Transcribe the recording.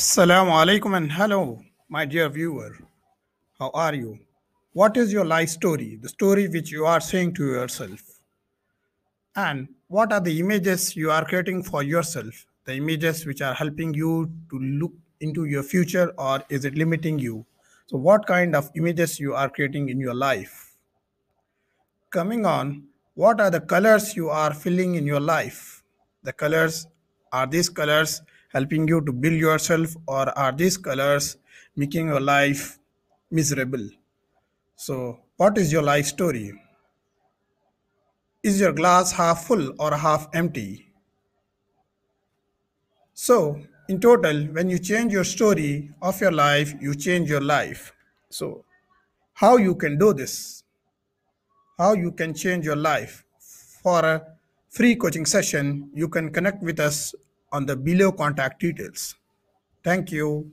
Assalamu alaikum and hello, my dear viewer. How are you? What is your life story? The story which you are saying to yourself. And what are the images you are creating for yourself? The images which are helping you to look into your future, or is it limiting you? So what kind of images you are creating in your life? Coming on, what are the colors you are filling in your life? The colors, are these colors helping you to build yourself, or are these colors making your life miserable? So what is your life story? Is your glass half full or half empty? So in total, when you change your story of your life, you change your life. So how you can do this? How you can change your life? For a free coaching session, you can connect with us on the below contact details. Thank you.